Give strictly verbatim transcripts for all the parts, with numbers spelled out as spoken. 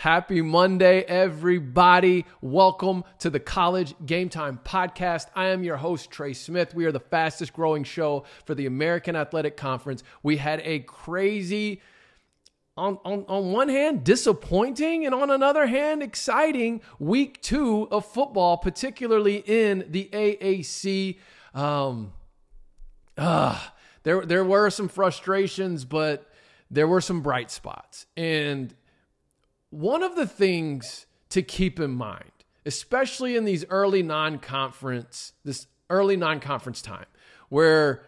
Happy Monday, everybody. Welcome to the College Game Time podcast. I am your host, Trey Smith. We are the fastest growing show for the American Athletic Conference. We had a crazy, on, on, on one hand, disappointing, and on another hand, exciting week two of football, particularly in the A A C. Um, uh, there, there were some frustrations, but there were some bright spots. And one of the things to keep in mind, especially in these early non-conference, this early non-conference time, where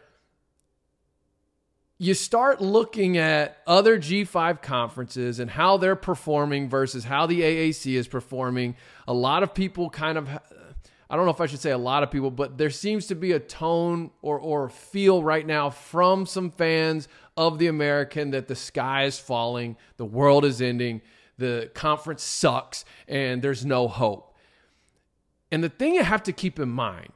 you start looking at other G five conferences and how they're performing versus how the A A C is performing. A lot of people kind of, I don't know if I should say a lot of people, but there seems to be a tone or, or feel right now from some fans of the American that the sky is falling, the world is ending, the conference sucks, and there's no hope. And the thing you have to keep in mind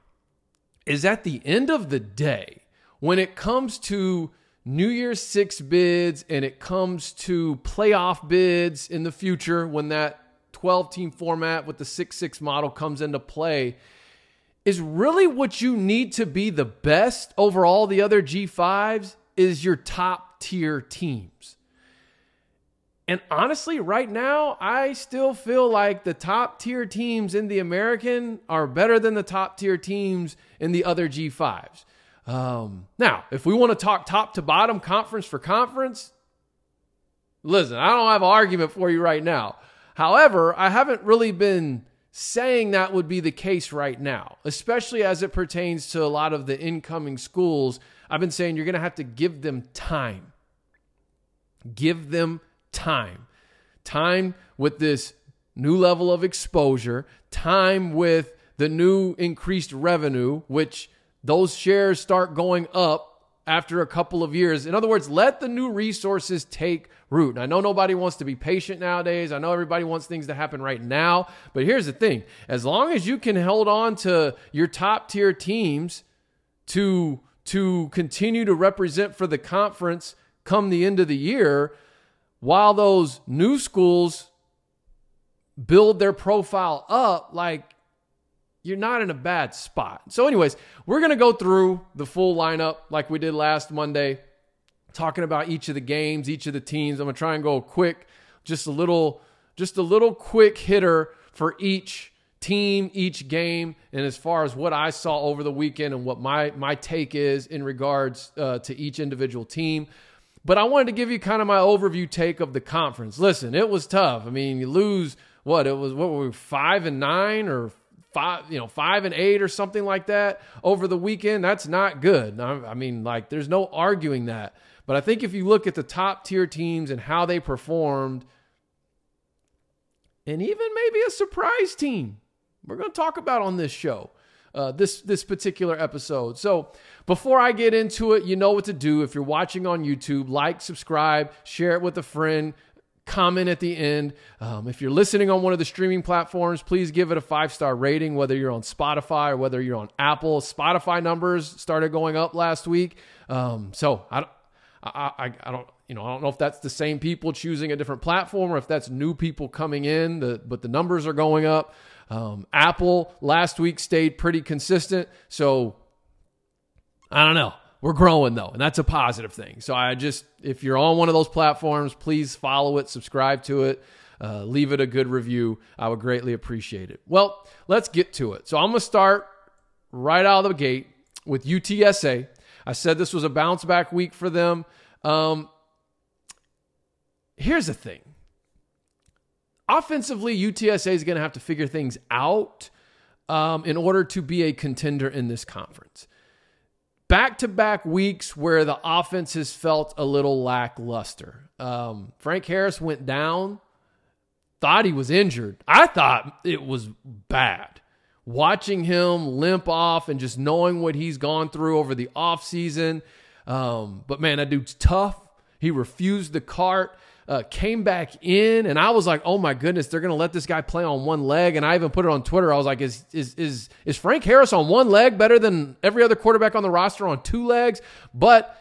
is at the end of the day, when it comes to New Year's Six bids and it comes to playoff bids in the future, when that twelve-team format with the six six model comes into play, is really what you need to be the best over all the other G fives is your top-tier teams. And honestly, right now, I still feel like the top-tier teams in the American are better than the top-tier teams in the other G fives. Um, now, if we want to talk top-to-bottom, conference for conference, listen, I don't have an argument for you right now. However, I haven't really been saying that would be the case right now, especially as it pertains to a lot of the incoming schools. I've been saying you're going to have to give them time. Give them time. Time. Time with this new level of exposure, time with the new increased revenue, which those shares start going up after a couple of years. In other words, let the new resources take root. And I know nobody wants to be patient nowadays. I know everybody wants things to happen right now. But here's the thing. As long as you can hold on to your top tier teams to, to continue to represent for the conference come the end of the year, while those new schools build their profile up, like, you're not in a bad spot. So anyways, we're going to go through the full lineup like we did last Monday, talking about each of the games, each of the teams. I'm going to try and go quick, just a little, just a little quick hitter for each team, each game, and as far as what I saw over the weekend and what my, my take is in regards uh, to each individual team. But I wanted to give you kind of my overview take of the conference. Listen, it was tough. I mean, you lose what it was. What were we, five and nine or five? You know, five and eight or something like that over the weekend. That's not good. I mean, like, there's no arguing that. But I think if you look at the top tier teams and how they performed, and even maybe a surprise team, we're going to talk about on this show. Uh, this this particular episode. So before I get into it, you know what to do. If you're watching on YouTube, like, subscribe, share it with a friend, comment at the end. Um, if you're listening on one of the streaming platforms, please give it a five-star rating, whether you're on Spotify or whether you're on Apple. Spotify numbers started going up last week. Um, so I don't, I, I, I don't, you know, I don't know if that's the same people choosing a different platform or if that's new people coming in, the, but the numbers are going up. Um, Apple last week stayed pretty consistent. So I don't know. We're growing though. And that's a positive thing. So I just, if you're on one of those platforms, please follow it, subscribe to it, uh, leave it a good review. I would greatly appreciate it. Well, let's get to it. So I'm going to start right out of the gate with U T S A. I said this was a bounce back week for them. Um, here's the thing. Offensively, U T S A is going to have to figure things out um, in order to be a contender in this conference. Back-to-back weeks where the offense has felt a little lackluster. Um, Frank Harris went down, thought he was injured. I thought it was bad. Watching him limp off and just knowing what he's gone through over the offseason. Um, but, man, that dude's tough. He refused the cart. Uh, came back in, and I was like, oh my goodness, they're going to let this guy play on one leg. And I even put it on Twitter. I was like, is is is is Frank Harris on one leg better than every other quarterback on the roster on two legs? But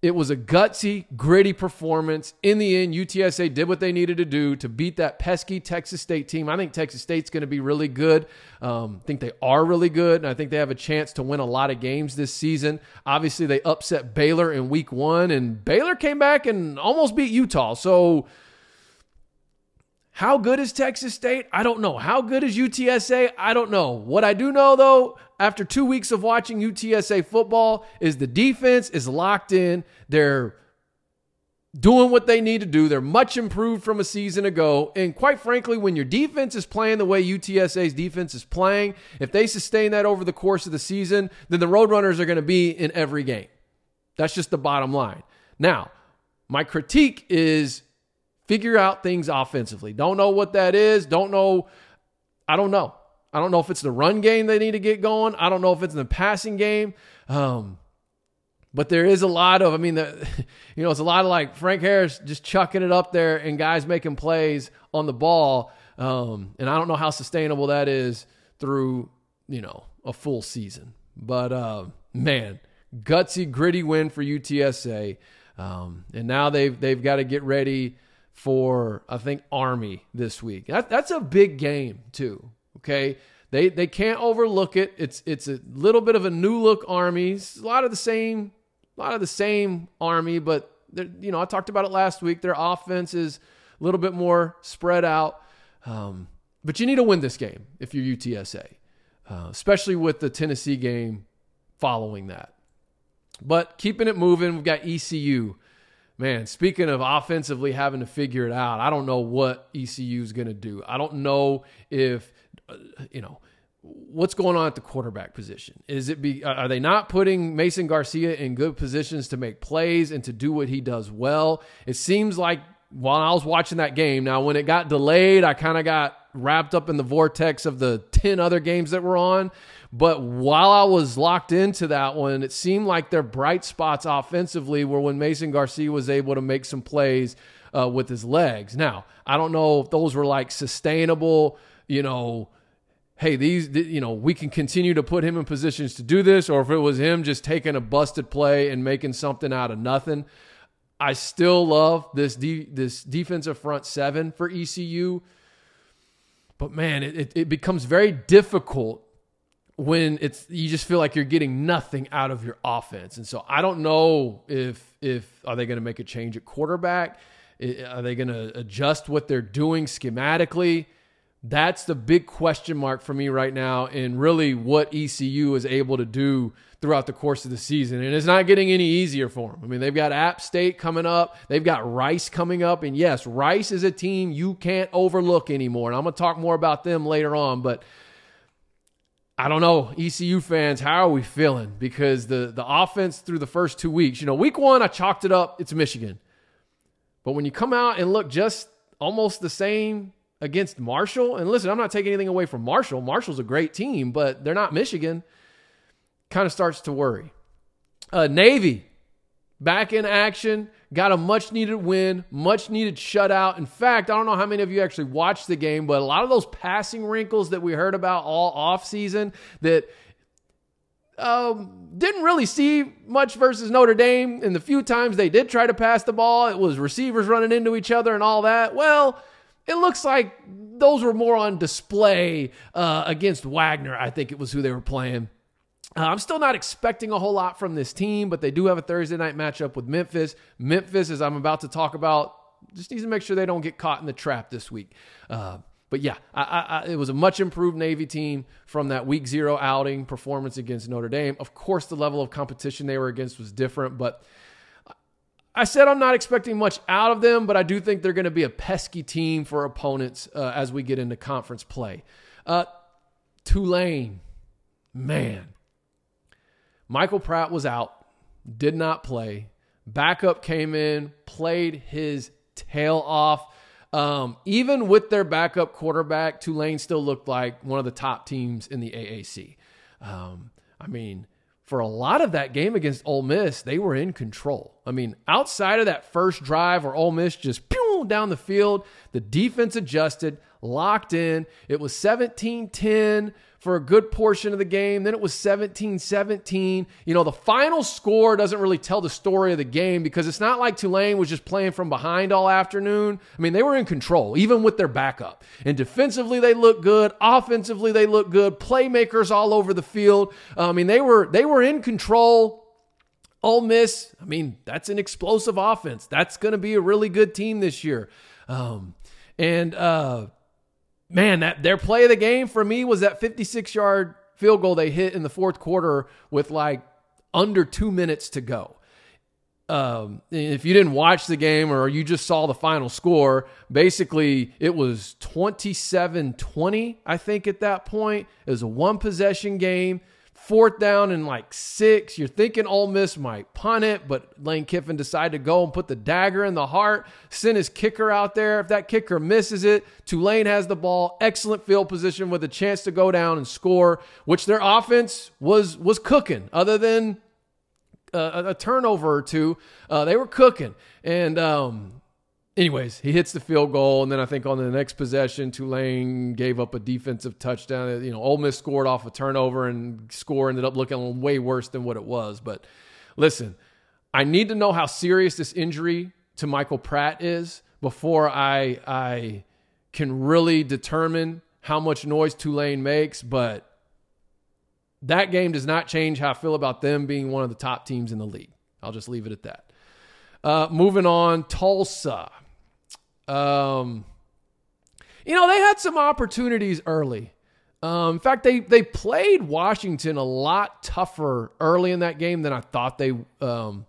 It was a gutsy, gritty performance. In the end, U T S A did what they needed to do to beat that pesky Texas State team. I think Texas State's going to be really good. Um, I think they are really good, and I think they have a chance to win a lot of games this season. Obviously, they upset Baylor in week one, and Baylor came back and almost beat Utah. So how good is Texas State? I don't know. How good is U T S A? I don't know. What I do know, though, after two weeks of watching U T S A football, is the defense is locked in. They're doing what they need to do. They're much improved from a season ago. And quite frankly, when your defense is playing the way U T S A's defense is playing, if they sustain that over the course of the season, then the Roadrunners are going to be in every game. That's just the bottom line. Now, my critique is figure out things offensively. Don't know what that is. Don't know. I don't know. I don't know if it's the run game they need to get going. I don't know if it's in the passing game. Um, but there is a lot of, I mean, the, you know, it's a lot of like Frank Harris just chucking it up there and guys making plays on the ball. Um, and I don't know how sustainable that is through, you know, a full season. But, uh, man, gutsy, gritty win for U T S A. Um, and now they've, they've got to get ready for, I think, Army this week. That, that's a big game, too. Okay, they they can't overlook it. It's it's a little bit of a new look Army. It's a lot of the same, a lot of the same Army, but you know I talked about it last week. Their offense is a little bit more spread out, um, but you need to win this game if you're U T S A, uh, especially with the Tennessee game following that. But keeping it moving, we've got E C U. Man, speaking of offensively having to figure it out, I don't know what E C U is going to do. I don't know if you know, what's going on at the quarterback position? Is it be, are they not putting Mason Garcia in good positions to make plays and to do what he does well? It seems like while I was watching that game, now when it got delayed, I kind of got wrapped up in the vortex of the ten other games that were on. But while I was locked into that one, it seemed like their bright spots offensively were when Mason Garcia was able to make some plays uh, with his legs. Now, I don't know if those were like sustainable, you know, hey, these, you know, we can continue to put him in positions to do this, or if it was him just taking a busted play and making something out of nothing. I still love this de- this defensive front seven for E C U, but man, it, it becomes very difficult when it's you just feel like you're getting nothing out of your offense, and so I don't know if if are they going to make a change at quarterback? Are they going to adjust what they're doing schematically? That's the big question mark for me right now, and really what E C U is able to do throughout the course of the season. And it's not getting any easier for them. I mean, they've got App State coming up. They've got Rice coming up. And yes, Rice is a team you can't overlook anymore. And I'm going to talk more about them later on. But I don't know, E C U fans, how are we feeling? Because the, the offense through the first two weeks, you know, week one, I chalked it up. It's Michigan. But when you come out and look just almost the same against Marshall, and listen, I'm not taking anything away from Marshall. Marshall's a great team, but they're not Michigan. Kind of starts to worry. Uh, Navy, back in action, got a much-needed win, much-needed shutout. In fact, I don't know how many of you actually watched the game, but a lot of those passing wrinkles that we heard about all offseason that um, didn't really see much versus Notre Dame, and the few times they did try to pass the ball, it was receivers running into each other and all that. Well, it looks like those were more on display uh, against Wagner. I think it was who they were playing. Uh, I'm still not expecting a whole lot from this team, but they do have a Thursday night matchup with Memphis. Memphis, as I'm about to talk about, just needs to make sure they don't get caught in the trap this week. Uh, but yeah, I, I, I, it was a much improved Navy team from that week zero outing performance against Notre Dame. Of course, the level of competition they were against was different, but I said I'm not expecting much out of them, but I do think they're going to be a pesky team for opponents uh, as we get into conference play. Uh, Tulane, man. Michael Pratt was out, did not play. Backup came in, played his tail off. Um, even with their backup quarterback, Tulane still looked like one of the top teams in the A A C. Um, I mean... For a lot of that game against Ole Miss, they were in control. I mean, outside of that first drive where Ole Miss just boom, down the field. The defense adjusted, locked in. It was seventeen ten for a good portion of the game. Then it was seventeen seventeen. You know, the final score doesn't really tell the story of the game because it's not like Tulane was just playing from behind all afternoon. I mean, they were in control, even with their backup. And defensively, they looked good. Offensively, they looked good. Playmakers all over the field. I mean, they were they were in control. Ole Miss, I mean, that's an explosive offense. That's going to be a really good team this year. Um, and, uh, man, that their play of the game for me was that fifty-six-yard field goal they hit in the fourth quarter with, like, under two minutes to go. Um, if you didn't watch the game or you just saw the final score, basically it was twenty-seven twenty, I think, at that point. It was a one-possession game. Fourth down and like six. You're thinking Ole Miss might punt it, but Lane Kiffin decided to go and put the dagger in the heart, sent his kicker out there. If that kicker misses it, Tulane has the ball. Excellent field position with a chance to go down and score, which their offense was was cooking. Other than uh, a turnover or two, uh, they were cooking. And um, anyways, he hits the field goal, and then I think on the next possession, Tulane gave up a defensive touchdown. You know, Ole Miss scored off a turnover, and score ended up looking way worse than what it was. But listen, I need to know how serious this injury to Michael Pratt is before I I can really determine how much noise Tulane makes. But that game does not change how I feel about them being one of the top teams in the league. I'll just leave it at that. Uh, moving on, Tulsa. Um, you know, they had some opportunities early. Um, in fact, they, they played Washington a lot tougher early in that game than I thought they, um,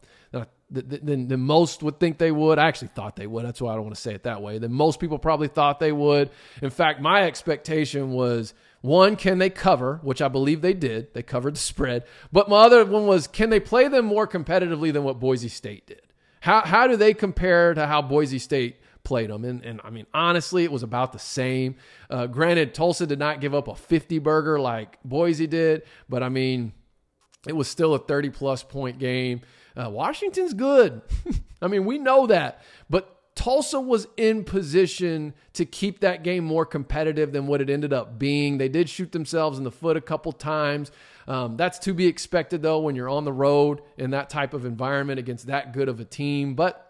than, than, than most would think they would. I actually thought they would. That's why I don't want to say it that way. Than most people probably thought they would. In fact, my expectation was, one, can they cover, which I believe they did. They covered the spread. But my other one was, can they play them more competitively than what Boise State did? How, how do they compare to how Boise State played them? And, and I mean, honestly, it was about the same. Uh, granted, Tulsa did not give up a fifty-burger like Boise did, but, I mean, it was still a thirty-plus point game. Uh, Washington's good. I mean, we know that. But Tulsa was in position to keep that game more competitive than what it ended up being. They did shoot themselves in the foot a couple times. Um, that's to be expected, though, when you're on the road in that type of environment against that good of a team. But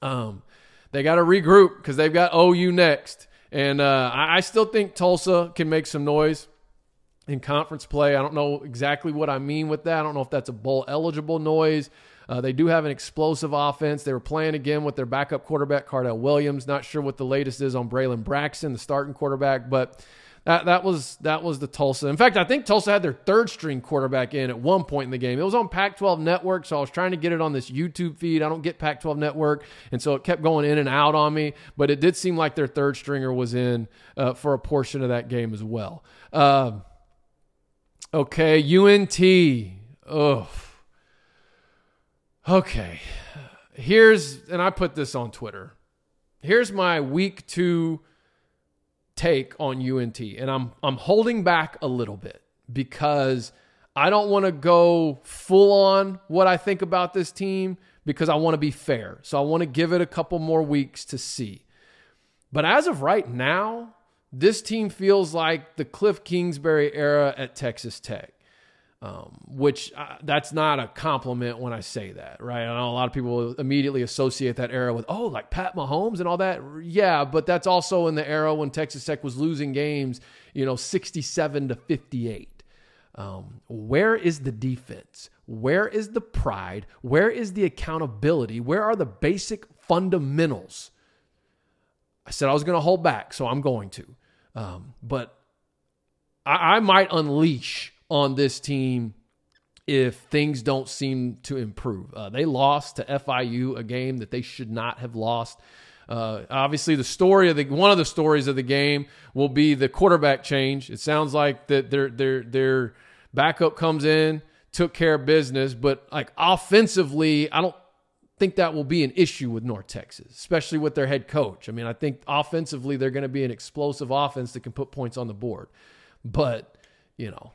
um, they got to regroup because they've got O U next. And uh, I, I still think Tulsa can make some noise in conference play. I don't know exactly what I mean with that. I don't know if that's a bowl-eligible noise. Uh, they do have an explosive offense. They were playing again with their backup quarterback, Cardell Williams. Not sure what the latest is on Braylon Braxton, the starting quarterback, but that that was that was the Tulsa. In fact, I think Tulsa had their third-string quarterback in at one point in the game. It was on Pac twelve Network, so I was trying to get it on this YouTube feed. I don't get Pac twelve Network, and so it kept going in and out on me, but it did seem like their third-stringer was in uh, for a portion of that game as well. Uh, okay, U N T. Ugh. Okay, here's, and I put this on Twitter, here's my week two take on U N T, and I'm I'm holding back a little bit because I don't want to go full on what I think about this team because I want to be fair. So I want to give it a couple more weeks to see. But as of right now, this team feels like the Cliff Kingsbury era at Texas Tech. Um, which uh, that's not a compliment when I say that, right? I know a lot of people immediately associate that era with, oh, like Pat Mahomes and all that. Yeah, but that's also in the era when Texas Tech was losing games, you know, sixty-seven to fifty-eight. Um, where is the defense? Where is the pride? Where is the accountability? Where are the basic fundamentals? I said I was going to hold back, so I'm going to. Um, but I, I might unleash on this team if things don't seem to improve. Uh, they lost to F I U, a game that they should not have lost. Uh, obviously, the story of the one of the stories of the game will be the quarterback change. It sounds like that their their their backup comes in, took care of business, but like offensively, I don't think that will be an issue with North Texas, especially with their head coach. I mean, I think offensively they're going to be an explosive offense that can put points on the board. But, you know,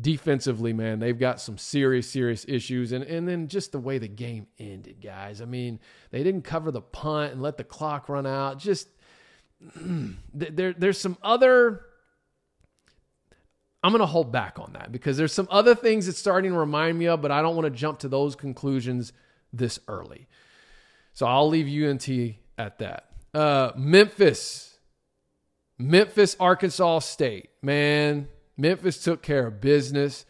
defensively, man, they've got some serious, serious issues. And, and then just the way the game ended, guys. I mean, they didn't cover the punt and let the clock run out. Just there, there's some other... I'm going to hold back on that because there's some other things that's starting to remind me of, but I don't want to jump to those conclusions this early. So I'll leave U N T at that. Uh, Memphis. Memphis, Arkansas State. Man, Memphis took care of business.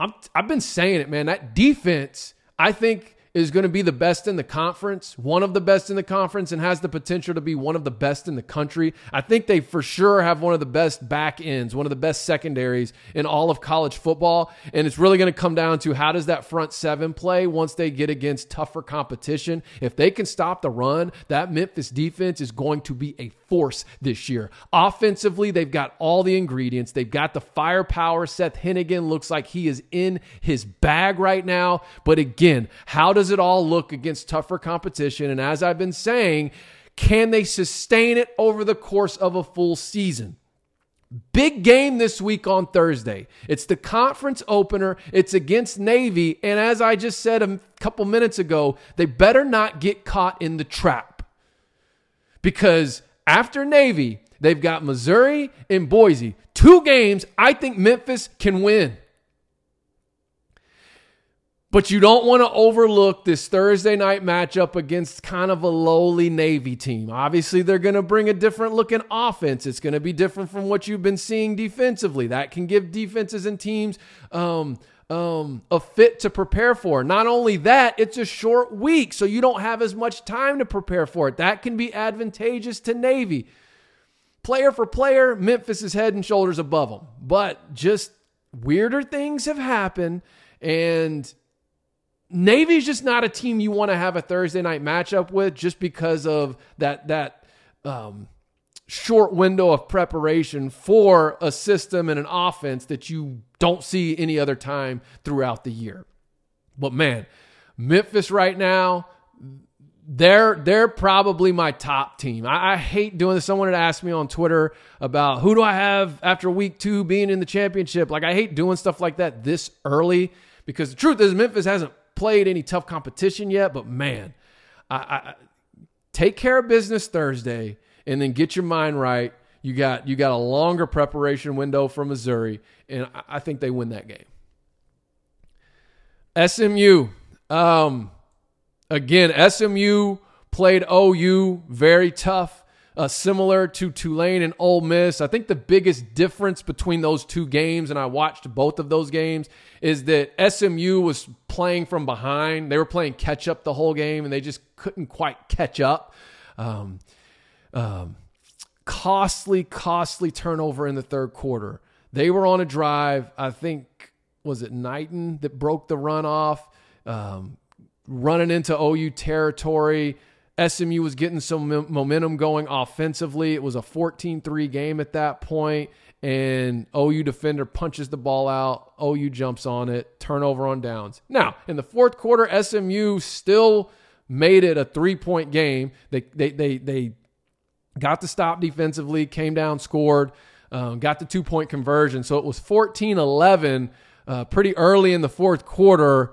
I'm, I've been saying it, man. That defense, I think, is going to be the best in the conference, one of the best in the conference, and has the potential to be one of the best in the country. I think they for sure have one of the best back ends, one of the best secondaries in all of college football. And it's really going to come down to how does that front seven play once they get against tougher competition. If they can stop the run, that Memphis defense is going to be a force this year. Offensively, they've got all the ingredients. They've got the firepower. Seth Hennigan looks like he is in his bag right now. But again, how does it all look against tougher competition? And as I've been saying, can they sustain it over the course of a full season? Big game this week on Thursday. It's the conference opener. It's against Navy. And as I just said a couple minutes ago, they better not get caught in the trap. Because after Navy, they've got Missouri and Boise. Two games I think Memphis can win. But you don't want to overlook this Thursday night matchup against kind of a lowly Navy team. Obviously, they're going to bring a different looking offense. It's going to be different from what you've been seeing defensively. That can give defenses and teams um, um, a fit to prepare for. Not only that, it's a short week, so you don't have as much time to prepare for it. That can be advantageous to Navy. Player for player, Memphis is head and shoulders above them. But just weirder things have happened, and Navy's just not a team you want to have a Thursday night matchup with just because of that that um, short window of preparation for a system and an offense that you don't see any other time throughout the year. But man, Memphis right now, they're they're probably my top team. I, I hate doing this. Someone had asked me on Twitter about who do I have after week two being in the championship. Like, I hate doing stuff like that this early because the truth is Memphis hasn't played any tough competition yet, but man, I, I take care of business Thursday and then get your mind right. You got you got a longer preparation window for Missouri, and I, I think they win that game. S M U, um, again, S M U played O U very tough, uh, similar to Tulane and Ole Miss. I think the biggest difference between those two games, and I watched both of those games, is that S M U was playing from behind. They were playing catch up the whole game, and they just couldn't quite catch up. Um, um, costly, costly turnover in the third quarter. They were on a drive. I think, was it Knighton that broke the run off? Um, running into O U territory. S M U was getting some momentum going offensively. It was a fourteen three game at that point, and O U defender punches the ball out. O U jumps on it, turnover on downs. Now, in the fourth quarter, S M U still made it a three-point game. They they they they got the stop defensively, came down, scored, um, got the two-point conversion. So it was fourteen eleven uh, pretty early in the fourth quarter.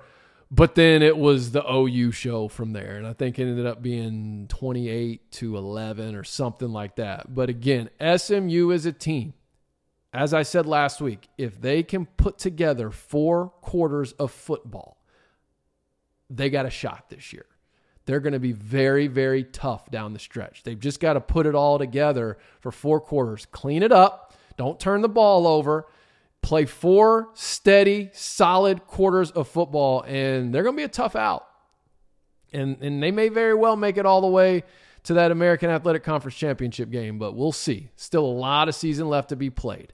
But then it was the O U show from there, and I think it ended up being twenty-eight to eleven or something like that. But again, S M U is a team. As I said last week, if they can put together four quarters of football, they got a shot this year. They're going to be very, very tough down the stretch. They've just got to put it all together for four quarters. Clean it up. Don't turn the ball over. Play four steady, solid quarters of football, and they're going to be a tough out. And and they may very well make it all the way to that American Athletic Conference championship game, but we'll see. Still a lot of season left to be played.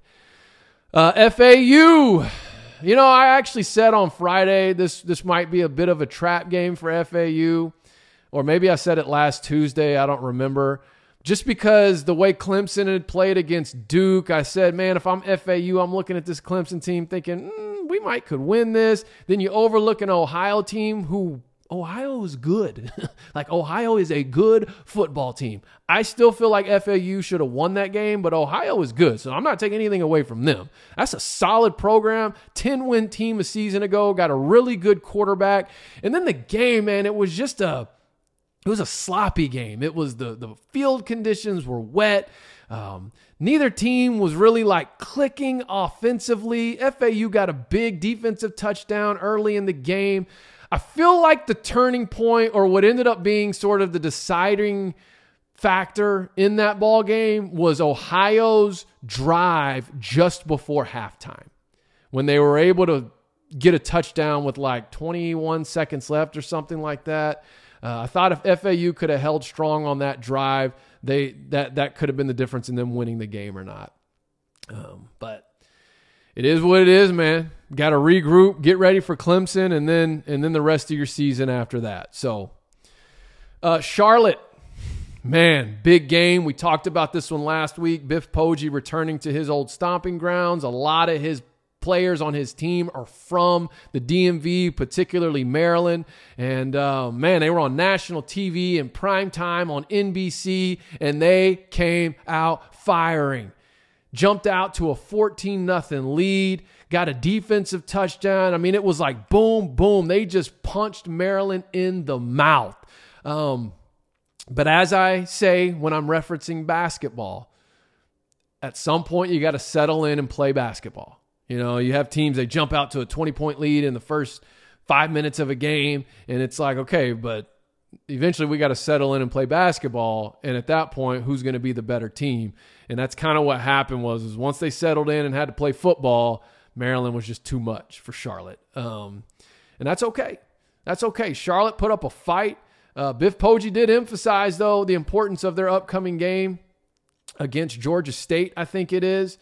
Uh, F A U. You know, I actually said on Friday this, this might be a bit of a trap game for F A U, or maybe I said it last Tuesday. I don't remember. Just because the way Clemson had played against Duke, I said, man, if I'm F A U, I'm looking at this Clemson team thinking, mm, we might could win this. Then you overlook an Ohio team who Ohio is good. Like, Ohio is a good football team. I still feel like F A U should have won that game, but Ohio is good, so I'm not taking anything away from them. That's a solid program. ten-win team a season ago, got a really good quarterback. And then the game, man, it was just a it was a sloppy game. It was the the field conditions were wet. Um, neither team was really like clicking offensively. F A U got a big defensive touchdown early in the game. I feel like the turning point, or what ended up being sort of the deciding factor in that ball game, was Ohio's drive just before halftime, when they were able to get a touchdown with like twenty-one seconds left or something like that. Uh, I thought if F A U could have held strong on that drive, they that that could have been the difference in them winning the game or not. Um, but it is what it is, man. Got to regroup, get ready for Clemson, and then and then the rest of your season after that. So, uh, Charlotte, man, big game. We talked about this one last week. Biff Poggi returning to his old stomping grounds. A lot of his players on his team are from the D M V, particularly Maryland. And, uh, man, they were on national T V in prime time on N B C, and they came out firing. Jumped out to a fourteen nothing lead, got a defensive touchdown. I mean, it was like boom, boom. They just punched Maryland in the mouth. Um, but as I say when I'm referencing basketball, at some point you got to settle in and play basketball. You know, you have teams, they jump out to a twenty-point lead in the first five minutes of a game, and it's like, okay, but eventually we got to settle in and play basketball. And at that point, who's going to be the better team? And that's kind of what happened was, is once they settled in and had to play football, Maryland was just too much for Charlotte. Um, and that's okay. That's okay. Charlotte put up a fight. Uh, Biff Poggi did emphasize, though, the importance of their upcoming game against Georgia State, I think it is,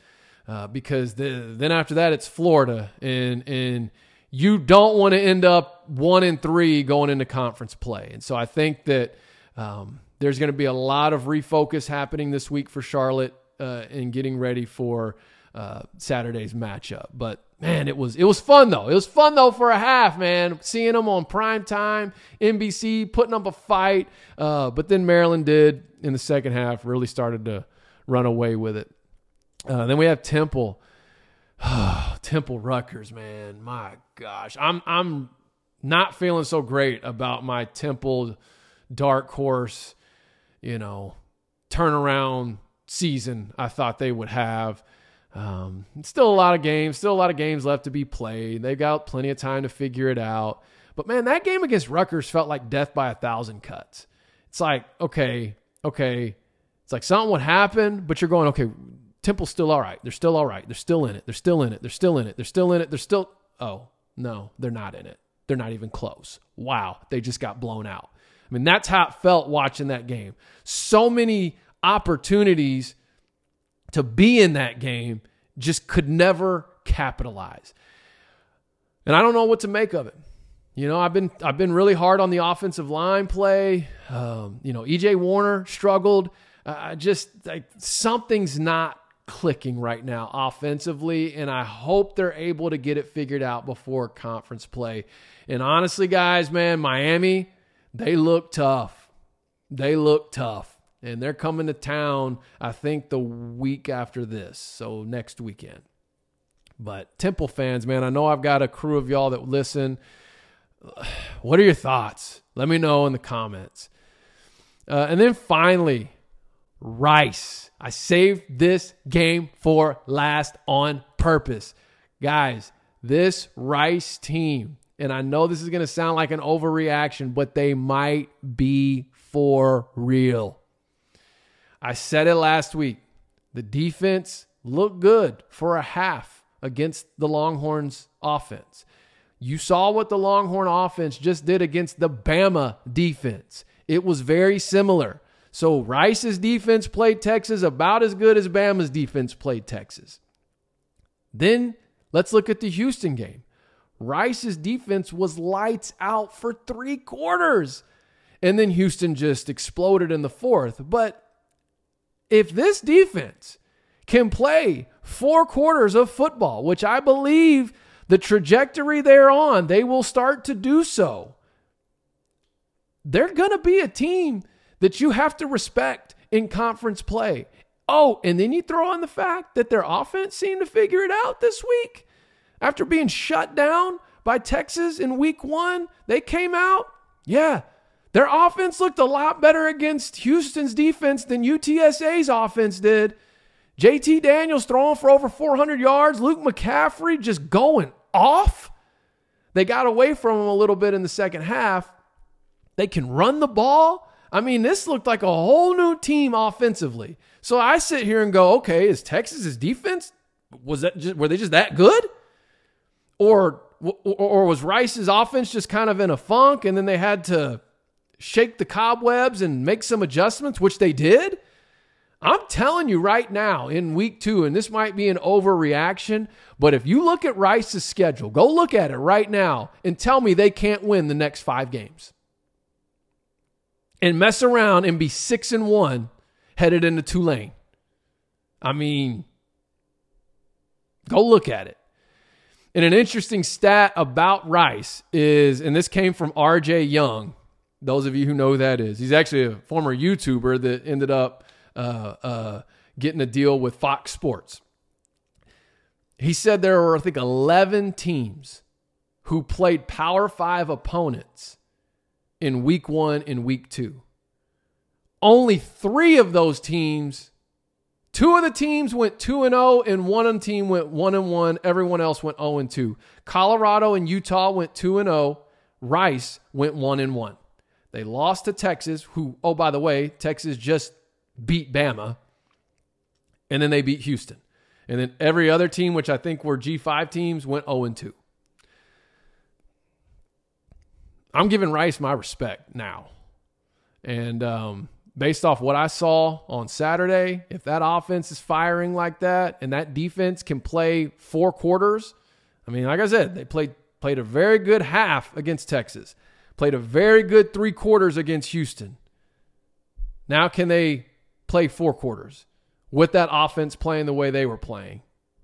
uh, because the, then after that, it's Florida. And, and, you don't want to end up one and three going into conference play. And so I think that um, there's going to be a lot of refocus happening this week for Charlotte uh, in getting ready for uh, Saturday's matchup. But, man, it was it was fun, though. It was fun, though, for a half, man, seeing them on primetime, N B C, putting up a fight. Uh, but then Maryland did, in the second half, really started to run away with it. Uh, then we have Temple. Temple Rutgers, man, my gosh, I'm I'm not feeling so great about my Temple dark horse, you know, turnaround season I thought they would have. Um, still a lot of games, still a lot of games left to be played. They've got plenty of time to figure it out. But man, that game against Rutgers felt like death by a thousand cuts. It's like, okay, okay, it's like something would happen, but you're going, okay, Temple's still all right. They're still all right. They're still in it. They're still in it. They're still in it. They're still in it. They're still, oh, no, they're not in it. They're not even close. Wow, they just got blown out. I mean, that's how it felt watching that game. So many opportunities to be in that game, just could never capitalize. And I don't know what to make of it. You know, I've been I've been really hard on the offensive line play. Um, you know, E J Warner struggled. Uh, just like something's not clicking right now offensively, and I hope they're able to get it figured out before conference play. And honestly, guys, man, Miami, they look tough. They look tough. And they're coming to town, I think, the week after this, so next weekend. But Temple fans, man, I know I've got a crew of y'all that listen. What are your thoughts? Let me know in the comments. Uh, and then finally, Rice. I saved this game for last on purpose. Guys, this Rice team, and I know this is going to sound like an overreaction, but they might be for real. I said it last week. The defense looked good for a half against the Longhorns offense. You saw what the Longhorn offense just did against the Bama defense. It was very similar. So Rice's defense played Texas about as good as Bama's defense played Texas. Then let's look at the Houston game. Rice's defense was lights out for three quarters. And then Houston just exploded in the fourth. But if this defense can play four quarters of football, which I believe the trajectory they're on, they will start to do so. they're going to be a team that you have to respect in conference play. Oh, and then you throw on the fact that their offense seemed to figure it out this week. After being shut down by Texas in week one, they came out. Yeah, their offense looked a lot better against Houston's defense than U T S A's offense did. J T Daniels throwing for over four hundred yards. Luke McCaffrey just going off. They got away from him a little bit in the second half. They can run the ball. I mean, this looked like a whole new team offensively. So I sit here and go, okay, is Texas's defense, was that just, were they just that good? Or, or or was Rice's offense just kind of in a funk and then they had to shake the cobwebs and make some adjustments, which they did? I'm telling you right now in week two, and this might be an overreaction, but if you look at Rice's schedule, go look at it right now and tell me they can't win the next five games and mess around and be six and one headed into Tulane. I mean, go look at it. And an interesting stat about Rice is, and this came from R J Young, those of you who know who that is. He's actually a former YouTuber that ended up uh, uh, getting a deal with Fox Sports. He said there were, I think, eleven teams who played Power Five opponents in week one and week two. Only three of those teams, two of the teams went two and oh, and one of the team went one and one. Everyone else went oh and two. Colorado and Utah went two and oh. Rice went one and one. They lost to Texas, who, oh, by the way, Texas just beat Bama, and then they beat Houston. And then every other team, which I think were G five teams, went oh and two. I'm giving Rice my respect now. And um, based off what I saw on Saturday, if that offense is firing like that and that defense can play four quarters, I mean, like I said, they played played a very good half against Texas, played a very good three quarters against Houston. Now can they play four quarters with that offense playing the way they were playing?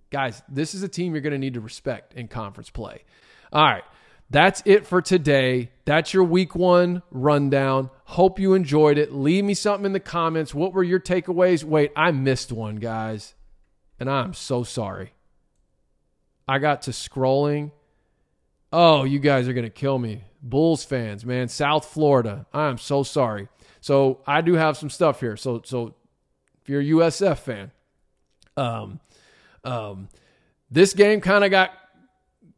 Guys, this is a team you're going to need to respect in conference play. All right. That's it for today. That's your week one rundown. Hope you enjoyed it. Leave me something in the comments. What were your takeaways? Wait, I missed one, guys, and I'm so sorry. I got to scrolling. Oh, you guys are going to kill me. Bulls fans, man. South Florida. I am so sorry. So I do have some stuff here. So so if you're a U S F fan, um, um, this game kind of got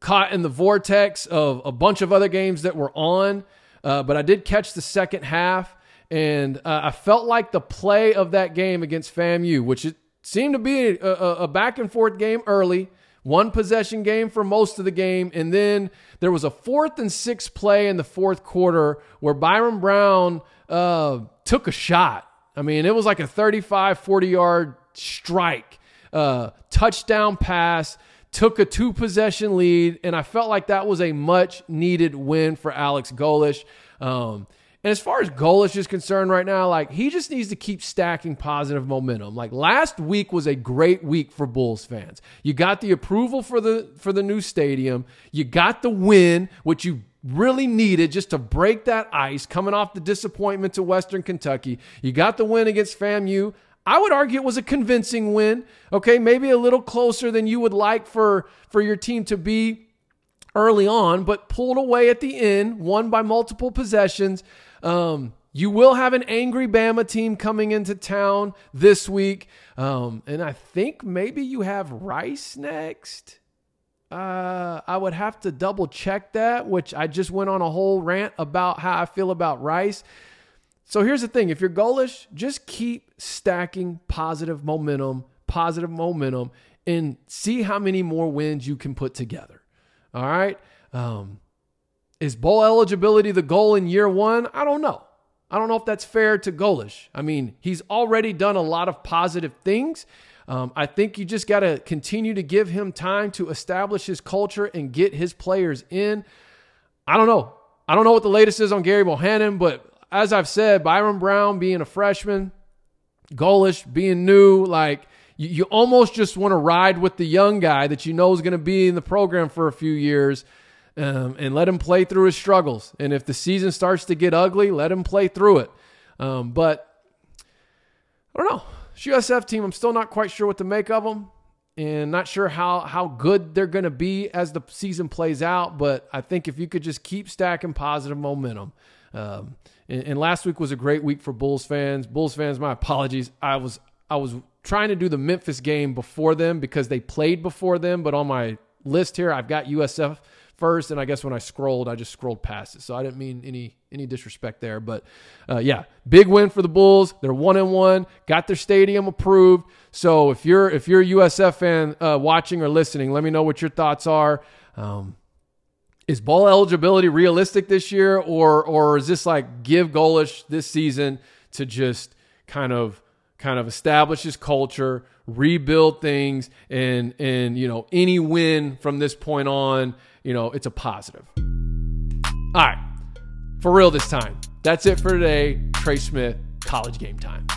caught in the vortex of a bunch of other games that were on, uh, but I did catch the second half, and uh, I felt like the play of that game against FAMU, which it seemed to be a, a back-and-forth game early, one possession game for most of the game, and then there was a fourth and sixth play in the fourth quarter where Byron Brown uh, took a shot. I mean, it was like a thirty-five, forty-yard strike, uh, touchdown pass, took a two-possession lead, and I felt like that was a much-needed win for Alex Golish. Um, and as far as Golish is concerned right now, like, he just needs to keep stacking positive momentum. Like, last week was a great week for Bulls fans. You got the approval for the for the new stadium. You got the win, which you really needed just to break that ice, coming off the disappointment to Western Kentucky. You got the win against FAMU. I would argue it was a convincing win, okay? Maybe a little closer than you would like for, for your team to be early on, but pulled away at the end, won by multiple possessions. Um, you will have an angry Bama team coming into town this week, um, and I think maybe you have Rice next. Uh, I would have to double-check that, which I just went on a whole rant about how I feel about Rice. So here's the thing. If you're Golish, just keep stacking positive momentum, positive momentum, and see how many more wins you can put together. All right? Um, is bowl eligibility the goal in year one? I don't know. I don't know if that's fair to Golish. I mean, he's already done a lot of positive things. Um, I think you just got to continue to give him time to establish his culture and get his players in. I don't know. I don't know what the latest is on Gary Bohannon, but as I've said, Byron Brown being a freshman, Golish being new, like you, you almost just want to ride with the young guy that you know is going to be in the program for a few years um, and let him play through his struggles. And if the season starts to get ugly, let him play through it. Um, but I don't know. This U S F team, I'm still not quite sure what to make of them and not sure how, how good they're going to be as the season plays out. But I think if you could just keep stacking positive momentum. Um, and, and last week was a great week for Bulls fans. Bulls fans, my apologies. I was I was trying to do the Memphis game before them because they played before them. But on my list here, I've got U S F first. And I guess when I scrolled, I just scrolled past it. So I didn't mean any any disrespect there. But uh, yeah, big win for the Bulls. They're one and one, got their stadium approved. So if you're if you're a U S F fan uh, watching or listening, let me know what your thoughts are. Um, is bowl eligibility realistic this year? Or or is this like give Golish this season to just kind of kind of establish his culture, rebuild things, and and you know, any win from this point on, you know, it's a positive. All right, for real this time. That's it for today. Trey Smith, College Game Time.